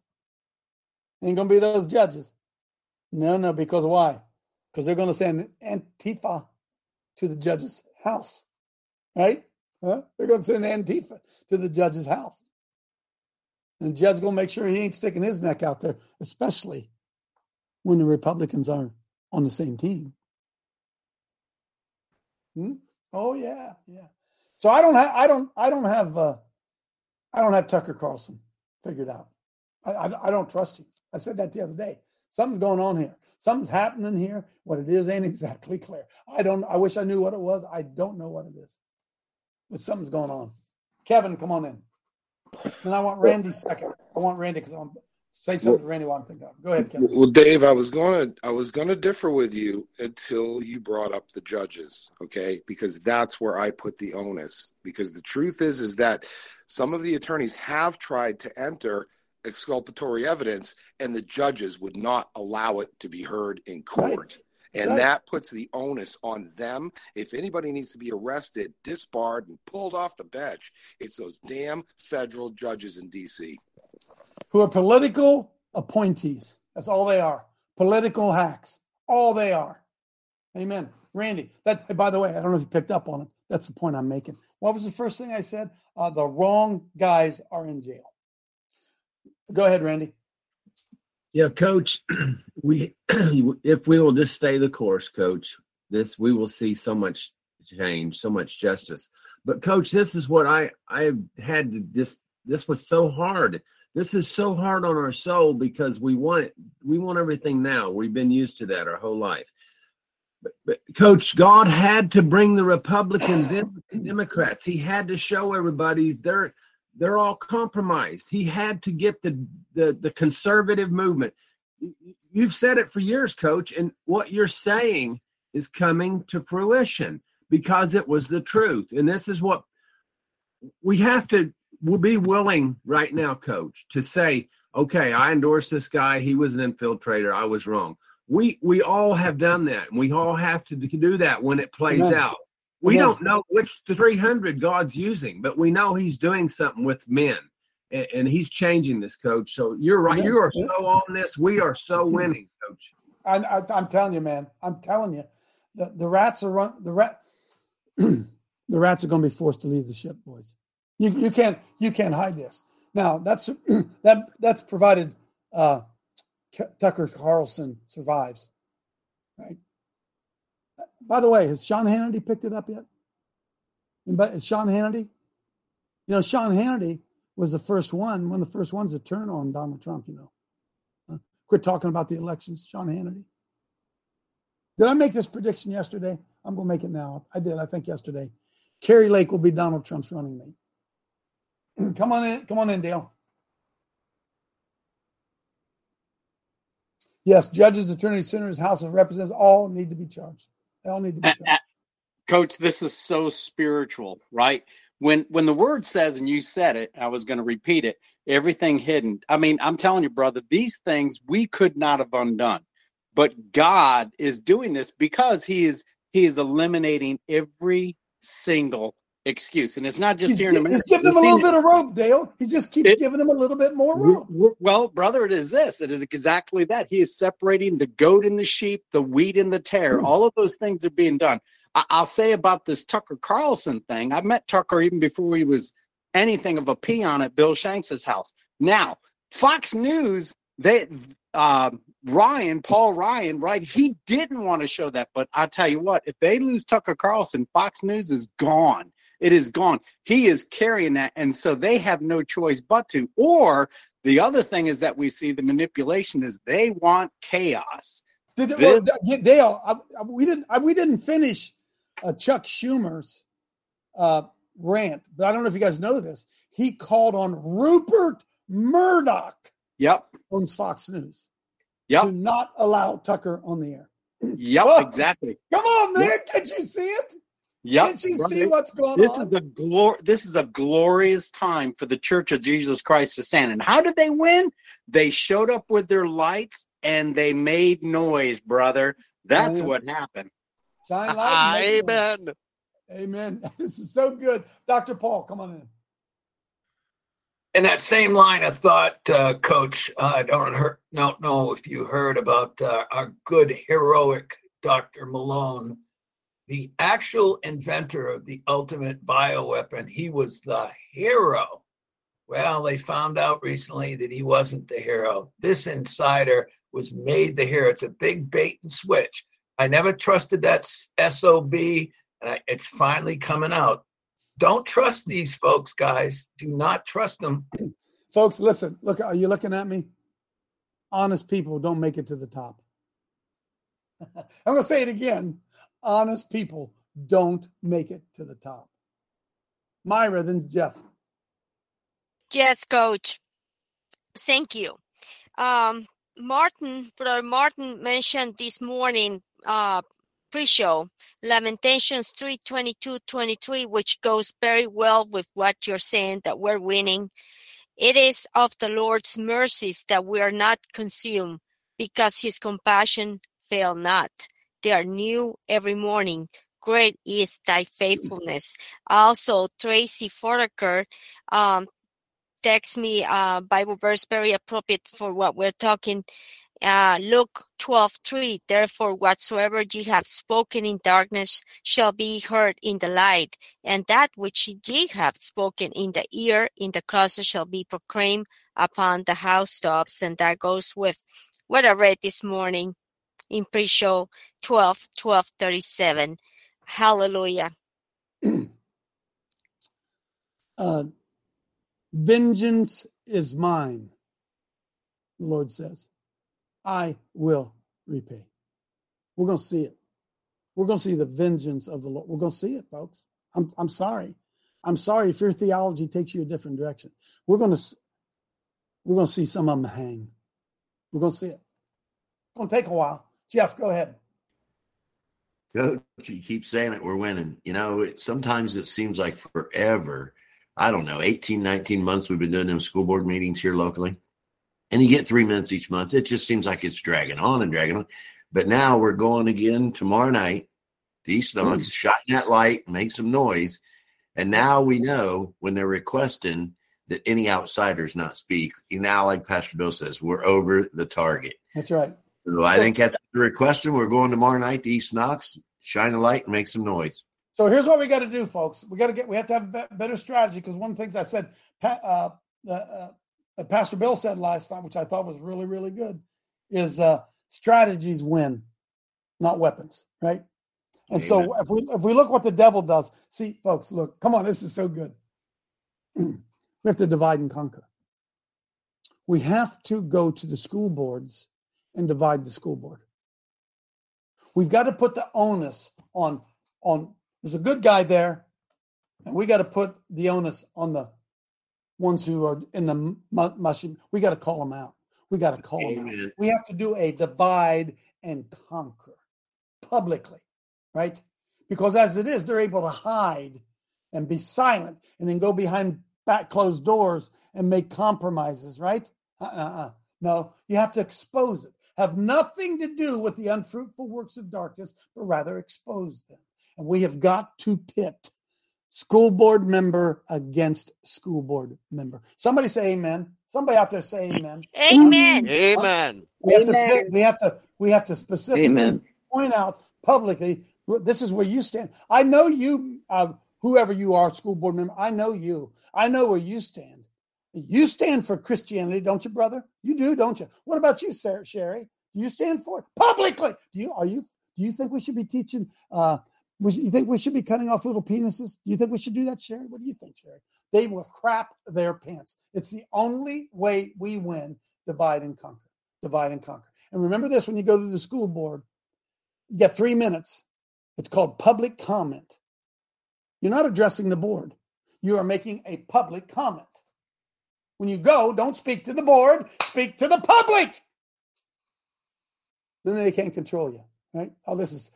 Ain't going to be those judges. No, no, because why? Because they're going to send Antifa to the judge's house, right? Huh? They're going to send Antifa to the judge's house. And the judge's going to make sure he ain't sticking his neck out there, especially when the Republicans are on the same team. Hmm? Oh yeah, yeah. So I don't have, I don't, I don't have, uh, I don't have Tucker Carlson figured out. I, I, I don't trust him. I said that the other day. Something's going on here. Something's happening here. What it is ain't exactly clear. I don't. I wish I knew what it was. I don't know what it is, but something's going on. Kevin, come on in. And I want Randy second. I want Randy because I'm. Say something, well, Randy, while I'm thinking. Go ahead, Kevin. Well, Dave, I was going to I was going to differ with you until you brought up the judges, okay? Because that's where I put the onus. Because the truth is, is that some of the attorneys have tried to enter exculpatory evidence, and the judges would not allow it to be heard in court. Right. And right. That puts the onus on them. If anybody needs to be arrested, disbarred, and pulled off the bench, it's those damn federal judges in D C who are political appointees. That's all they are. Political hacks. All they are. Amen. Randy, that, by the way, I don't know if you picked up on it. That's the point I'm making. What was the first thing I said? Uh, the wrong guys are in jail. Go ahead, Randy. Yeah, Coach, we if we will just stay the course, Coach, this we will see so much change, so much justice. But, Coach, this is what I, I had to just – this was so hard. This is so hard on our soul because we want it. We want everything now. We've been used to that our whole life. But, but Coach, God had to bring the Republicans in, the Democrats. He had to show everybody they're they're all compromised. He had to get the the, the conservative movement. You've said it for years, Coach, and what you're saying is coming to fruition because it was the truth. And this is what we have to. We'll be willing right now, Coach, to say, okay, I endorse this guy. He was an infiltrator. I was wrong. We we all have done that, and we all have to do that when it plays Amen. out. We Amen. don't know which three hundred God's using, but we know he's doing something with men, and, and he's changing this, Coach. So you're right. Amen. You are so on this. We are so winning, Coach. I, I, I'm telling you, man. I'm telling you. The, the rats are run, the rat, the rats are going to be forced to leave the ship, boys. You you can't you can't hide this. Now that's that that's provided uh, K- Tucker Carlson survives, right? By the way, has Sean Hannity picked it up yet? But is Sean Hannity, you know, Sean Hannity was the first one, one of the first ones to turn on Donald Trump. You know, uh, quit talking about the elections, Sean Hannity. Did I make this prediction yesterday? I'm gonna make it now. I did. I think yesterday, Carrie Lake will be Donald Trump's running mate. Come on in. Come on in, Dale. Yes, judges, attorneys, senators, House of Representatives, all need to be charged. They all need to be charged. Uh, uh, Coach, this is so spiritual, right? When when the word says, and you said it, I was going to repeat it, everything hidden. I mean, I'm telling you, brother, these things we could not have undone. But God is doing this because he is he is eliminating every single excuse. And it's not just he's, here in America. He's giving them a little bit of rope, Dale. He just keeps it, giving them a little bit more rope. Well, brother, it is this. It is exactly that. He is separating the goat and the sheep, the wheat and the tare. All of those things are being done. I, I'll say about this Tucker Carlson thing. I met Tucker even before he was anything of a peon at Bill Shanks's house. Now, Fox News, they uh, Ryan, Paul Ryan, right? He didn't want to show that. But I tell you what, if they lose Tucker Carlson, Fox News is gone. It is gone. He is carrying that. And so they have no choice but to. Or the other thing is that we see the manipulation is they want chaos. Did, well, Dale, I, I, we didn't I, we didn't finish uh, Chuck Schumer's uh, rant, but I don't know if you guys know this. He called on Rupert Murdoch. Yep. Owns Fox News. Yep. To not allow Tucker on the air. Yep, oh, exactly. Come on, man. Yep. Can't you see it? Yep. Can't you right. see what's going this on? Is a glor- this is a glorious time for the Church of Jesus Christ to stand. And how did they win? They showed up with their lights and they made noise, brother. That's Amen. What happened. Shine light. Amen. Noise. Amen. This is so good. Doctor Paul, come on in. In that same line of thought, uh, Coach, uh, I don't heard, don't know if you heard about uh, our good, heroic Doctor Malone, the actual inventor of the ultimate bioweapon. He was the hero. Well, they found out recently that he wasn't the hero. This insider was made the hero. It's a big bait and switch. I never trusted that S O B, and I, it's finally coming out. Don't trust these folks, guys. Do not trust them. Folks, listen. Look, are you looking at me? Honest people don't make it to the top. I'm going to say it again. Honest people don't make it to the top. Myra, then Jeff. Yes, Coach. Thank you. Um, Martin, Brother Martin mentioned this morning uh, pre-show, Lamentations three twenty-two twenty-three, which goes very well with what you're saying, that we're winning. It is of the Lord's mercies that we are not consumed, because his compassion fail not. They are new every morning. Great is thy faithfulness. Also, Tracy Fortaker um, text me a uh, Bible verse very appropriate for what we're talking. Uh, Luke twelve three, therefore whatsoever ye have spoken in darkness shall be heard in the light, and that which ye have spoken in the ear in the closet shall be proclaimed upon the housetops. And that goes with what I read this morning in pre-show, twelve, twelve thirty-seven. Hallelujah. uh, vengeance is mine, the Lord says. I will repay. We're going to see it. We're going to see the vengeance of the Lord. We're going to see it, folks. I'm I'm sorry. I'm sorry if your theology takes you a different direction. We're going to we're going to see some of them hang. We're going to see it. It's going to take a while. Jeff, go ahead. Coach, you keep saying it. We're winning. You know, it, sometimes it seems like forever. I don't know, eighteen, nineteen months we've been doing them school board meetings here locally. And you get three minutes each month. It just seems like it's dragging on and dragging on. But now we're going again tomorrow night to East Oak, mm. shine that light, make some noise. And now we know when they're requesting that any outsiders not speak. And now, like Pastor Bill says, we're over the target. That's right. So I think that's the request. We're going tomorrow night to East Knox, shine a light, and make some noise. So here's what we got to do, folks. We got to get. We have to have a better strategy, because one of the things I said, uh, uh, Uh, Pastor Bill said last time, which I thought was really, really good, is uh, strategies win, not weapons, right? And Amen. So if we if we look what the devil does, see, folks, look, come on, this is so good. We have to divide and conquer. We have to go to the school boards and divide the school board. We've got to put the onus on, on there's a good guy there, and we got to put the onus on the ones who are in the mushy, we got to call them out. We got to call Amen. Them out. We have to do a divide and conquer publicly, right? Because as it is, they're able to hide and be silent and then go behind back closed doors and make compromises, right? Uh-uh. No, you have to expose it. Have nothing to do with the unfruitful works of darkness, but rather expose them. And we have got to pit school board member against school board member. Somebody say amen. Somebody out there say amen. Amen. Amen. We have amen. to pick, we have to we have to specifically amen. Point out publicly, this is where you stand. I know you, uh, whoever you are, school board member. I know you. I know where you stand. You stand for Christianity, don't you, brother? You do, don't you? What about you, Sarah, Sherry? Do you stand for it publicly? Do you are you do you think we should be teaching? Uh, You think we should be cutting off little penises? Do you think we should do that, Sherry? What do you think, Sherry? They will crap their pants. It's the only way we win, divide and conquer, divide and conquer. And remember this, when you go to the school board, you got three minutes It's called public comment. You're not addressing the board. You are making a public comment. When you go, don't speak to the board, speak to the public. Then they can't control you, right? Oh, this is,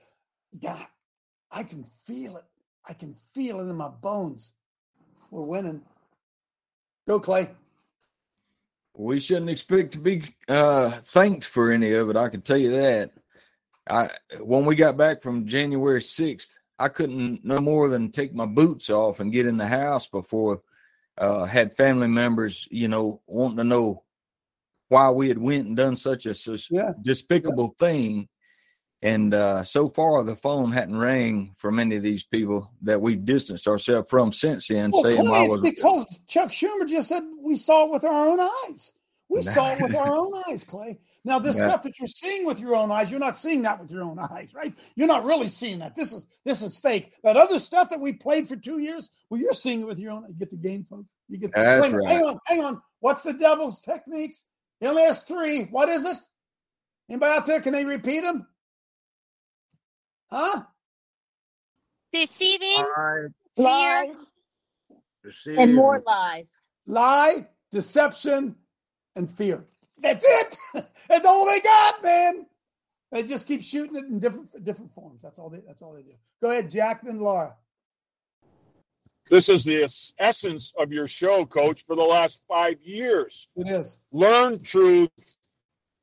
God, I can feel it. I can feel it in my bones. We're winning. Go, Clay. We shouldn't expect to be uh, thanked for any of it. I can tell you that. I when we got back from January sixth, I couldn't no more than take my boots off and get in the house before uh, had family members, you know, wanting to know why we had went and done such a sus- yeah. despicable yeah. thing. And uh, so far, the phone hadn't rang from any of these people that we've distanced ourselves from since then. Well, saying Clay, it's was, because Chuck Schumer just said we saw it with our own eyes. We nah. saw it with our own eyes, Clay. Now, this yeah. stuff that you're seeing with your own eyes, you're not seeing that with your own eyes, right? You're not really seeing that. This is this is fake. That other stuff that we played for two years, well, you're seeing it with your own eyes. You get the game, folks. You get. The, That's wait, right. Hang on, hang on. What's the devil's techniques? He only has three. What is it? Anybody out there, can they repeat them? Huh? Deceiving, lie, fear, deceiving, and more lies. Lie, deception, and fear. That's it. That's all they got, man. They just keep shooting it in different different forms. That's all they. That's all they do. Go ahead, Jack, then Laura. This is the essence of your show, Coach, for the last five years. It is. Learn truth,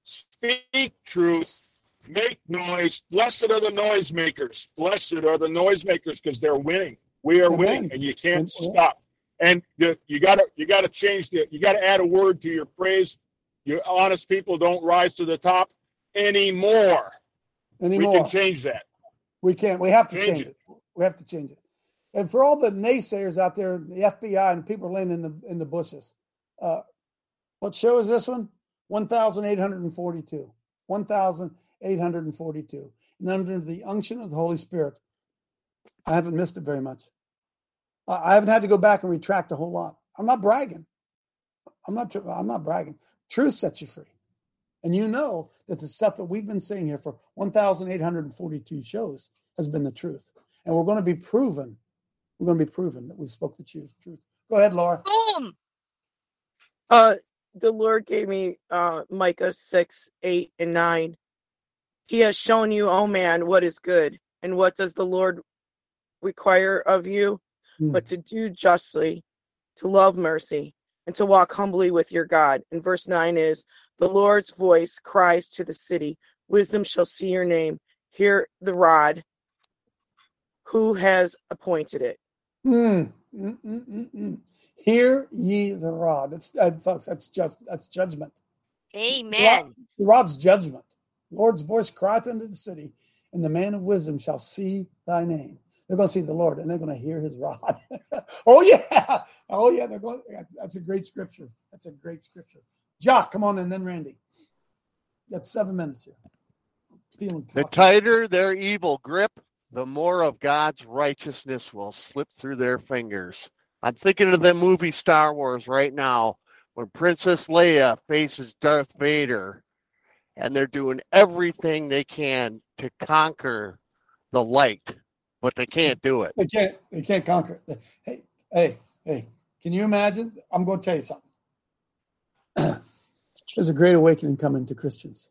speak truth. Make noise. Blessed are the noisemakers. Blessed are the noisemakers because they're winning. We are winning, and you can't stop. And you, you gotta, you gotta change the. You gotta add a word to your praise. Your honest people don't rise to the top anymore. Anymore. We can change that. We can't. We have to change, change it. it. We have to change it. And for all the naysayers out there, the F B I and people laying in the in the bushes. Uh, what show is this one? One thousand eight hundred and forty-two. One thousand. eight hundred forty-two. And under the unction of the Holy Spirit, I haven't missed it very much. I haven't had to go back and retract a whole lot. I'm not bragging. I'm not I'm not bragging. Truth sets you free. And you know that the stuff that we've been saying here for one thousand eight hundred forty-two shows has been the truth. And we're going to be proven. We're going to be proven that we spoke the truth. Go ahead, Laura. Um, uh, the Lord gave me uh, Micah six, eight, and nine. He has shown you, oh man, what is good, and what does the Lord require of you, mm. but to do justly, to love mercy, and to walk humbly with your God. And verse nine is, the Lord's voice cries to the city, wisdom shall see your name, hear the rod, who has appointed it. Mm. Mm, mm, mm, mm. Hear ye the rod. That's, uh, folks, that's, just, that's judgment. Amen. Rod, the rod's judgment. Lord's voice crieth unto the city, and the man of wisdom shall see thy name. They're going to see the Lord, and they're going to hear his rod. Oh, yeah. Oh, yeah. They're going. That's a great scripture. That's a great scripture. Jock, come on, and then Randy. That's seven minutes here. Feeling the tighter their evil grip, the more of God's righteousness will slip through their fingers. I'm thinking of the movie Star Wars right now when Princess Leia faces Darth Vader. And they're doing everything they can to conquer the light, but they can't do it. They can't. They can't conquer it. Hey, hey, hey! Can you imagine? I'm going to tell you something. There's a great awakening coming to Christians.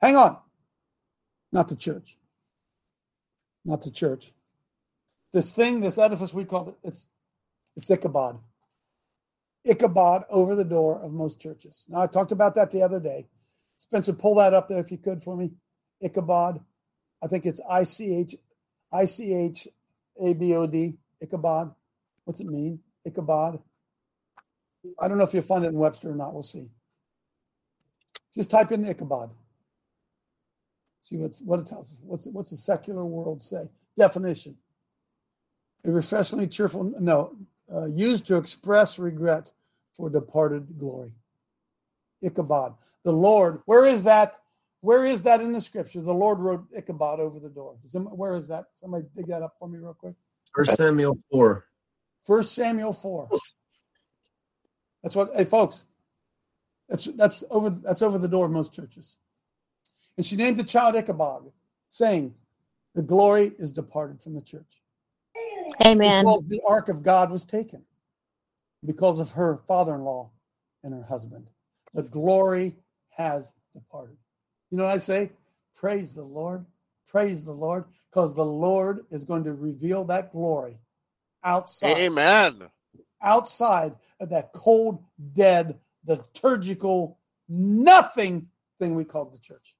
Hang on. Not the church. Not the church. This thing, this edifice, we call it. It's, it's Ichabod. Ichabod over the door of most churches. Now I talked about that the other day. Spencer, pull that up there if you could for me. Ichabod. I think it's I C H I C H A B O D. Ichabod. What's it mean? Ichabod. I don't know if you'll find it in Webster or not. We'll see. Just type in Ichabod. See what's, what it tells us. What's, what's the secular world say? Definition. A refreshingly cheerful, no, uh, used to express regret for departed glory. Ichabod. The Lord, where is that? Where is that in the scripture? The Lord wrote Ichabod over the door. Where is that? Somebody dig that up for me real quick. First Samuel four. First Samuel four. That's what, hey folks, that's that's over that's over the door of most churches. And she named the child Ichabod, saying, the glory is departed from the church. Amen. Because the ark of God was taken because of her father-in-law and her husband. The glory has departed. You know what I say? Praise the Lord. Praise the Lord. Because the Lord is going to reveal that glory outside. Amen. Outside of that cold, dead, liturgical, nothing thing we call the church.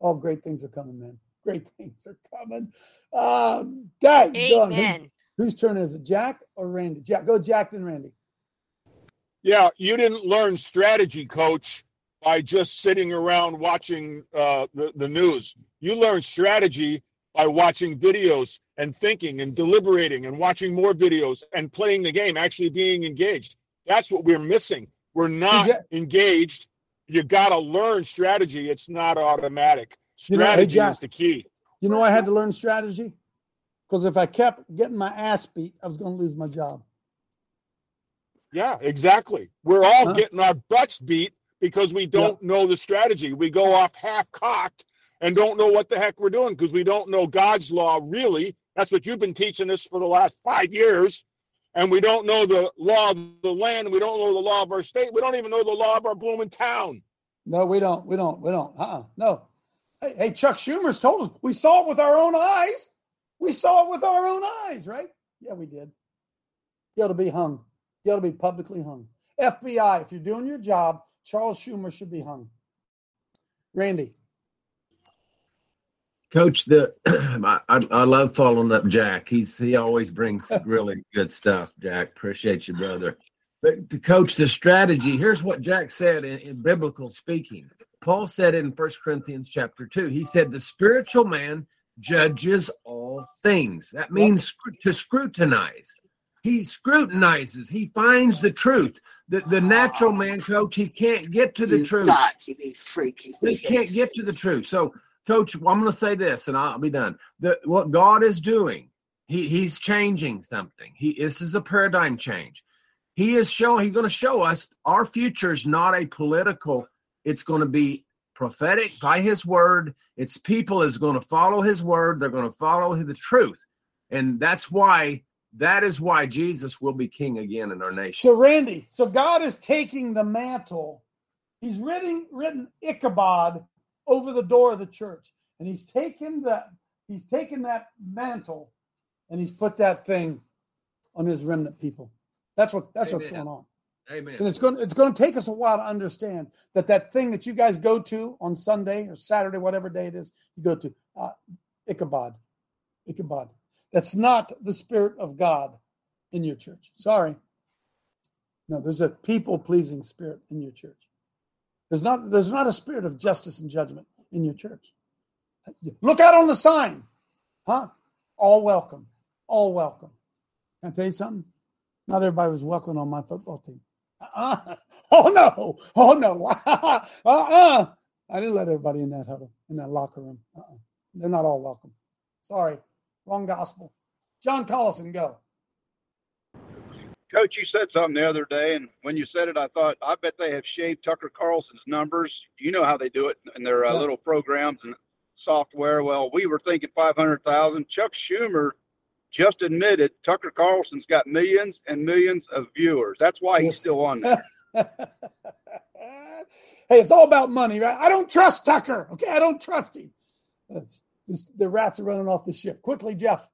All great things are coming, man. Great things are coming. Uh, dang, amen. Who, whose turn is it, Jack or Randy? Jack, go Jack, then Randy. Yeah, you didn't learn strategy, Coach, by just sitting around watching uh, the, the news. You learned strategy by watching videos and thinking and deliberating and watching more videos and playing the game, actually being engaged. That's what we're missing. We're not Jack, engaged. You got to learn strategy. It's not automatic. Strategy you know, hey, Jack, is the key. You know, I had to learn strategy because if I kept getting my ass beat, I was going to lose my job. Yeah, exactly. We're all huh? getting our butts beat because we don't yeah. know the strategy. We go off half-cocked and don't know what the heck we're doing because we don't know God's law, really. That's what you've been teaching us for the last five years. And we don't know the law of the land. We don't know the law of our state. We don't even know the law of our blooming town. No, we don't. We don't. We don't. Uh-uh. No. Hey, hey, Chuck Schumer's told us. We saw it with our own eyes. We saw it with our own eyes, right? Yeah, we did. You ought to be hung. You ought to be publicly hung. F B I, if you're doing your job, Charles Schumer should be hung. Randy. Coach, the I, I love following up Jack. He's he always brings really good stuff. Jack, appreciate you, brother. But the coach, the strategy. Here's what Jack said in, in biblical speaking. Paul said in First Corinthians chapter two. He said the spiritual man judges all things. That means scru- to scrutinize. He scrutinizes. He finds the truth. The, the natural man, coach, he can't get to the you truth. Got to be freaky. He can't get to the truth. So. Coach, I'm going to say this, and I'll be done. The, what God is doing, he, he's changing something. He This is a paradigm change. He is showing. He's going to show us our future is not a political. It's going to be prophetic by his word. It's people is going to follow his word. They're going to follow the truth. And that's why, that is why Jesus will be king again in our nation. So, Randy, so God is taking the mantle. He's written, written Ichabod over the door of the church, and he's taken that he's taken that mantle, and he's put that thing on his remnant people. That's what that's Amen. What's going on. Amen. And it's going it's going to take us a while to understand that that thing that you guys go to on Sunday or Saturday, whatever day it is, you go to uh, Ichabod, Ichabod. That's not the spirit of God in your church. Sorry, no. There's a people-pleasing spirit in your church. There's not there's not a spirit of justice and judgment in your church. Look out on the sign. Huh? All welcome. All welcome. Can I tell you something? Not everybody was welcome on my football team. Uh-uh. Oh, no. Oh, no. Uh-uh. I didn't let everybody in that huddle, in that locker room. Uh-uh. They're not all welcome. Sorry. Wrong gospel. John Collison, go. Coach, you said something the other day, and when you said it, I thought, I bet they have shaved Tucker Carlson's numbers. You know how they do it in their uh, yeah. little programs and software. Well, we were thinking five hundred thousand. Chuck Schumer just admitted Tucker Carlson's got millions and millions of viewers. That's why he's still on there. Hey, it's all about money, right? I don't trust Tucker, okay? I don't trust him. It's, it's, the rats are running off the ship. Quickly, Jeff.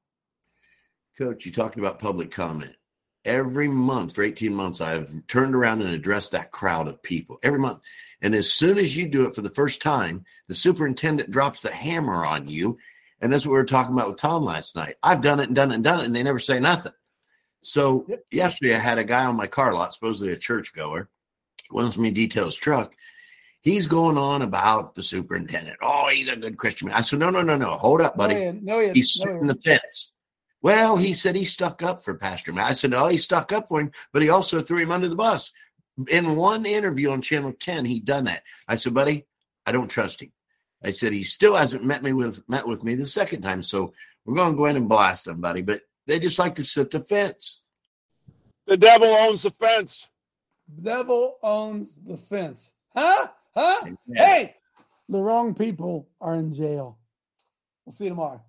Coach, you talked about public comment. Every month for eighteen months, I've turned around and addressed that crowd of people every month. And as soon as you do it for the first time, the superintendent drops the hammer on you. And that's what we were talking about with Tom last night. I've done it and done it and done it, and they never say nothing. So yep. yesterday I had a guy on my car lot, supposedly a churchgoer, wants me to detail his truck. He's going on about the superintendent. Oh, he's a good Christian man. I said, no, no, no, no. Hold up, buddy. No, no, no, he's sitting no, no. the fence. Well, he said he stuck up for Pastor Matt. I said, oh, he stuck up for him, but he also threw him under the bus. In one interview on Channel ten, he done that. I said, buddy, I don't trust him. I said, he still hasn't met me with met with me the second time, so we're going to go in and blast him, buddy. But they just like to sit the fence. The devil owns the fence. Devil owns the fence. Huh? Huh? Yeah. Hey, the wrong people are in jail. We'll see you tomorrow.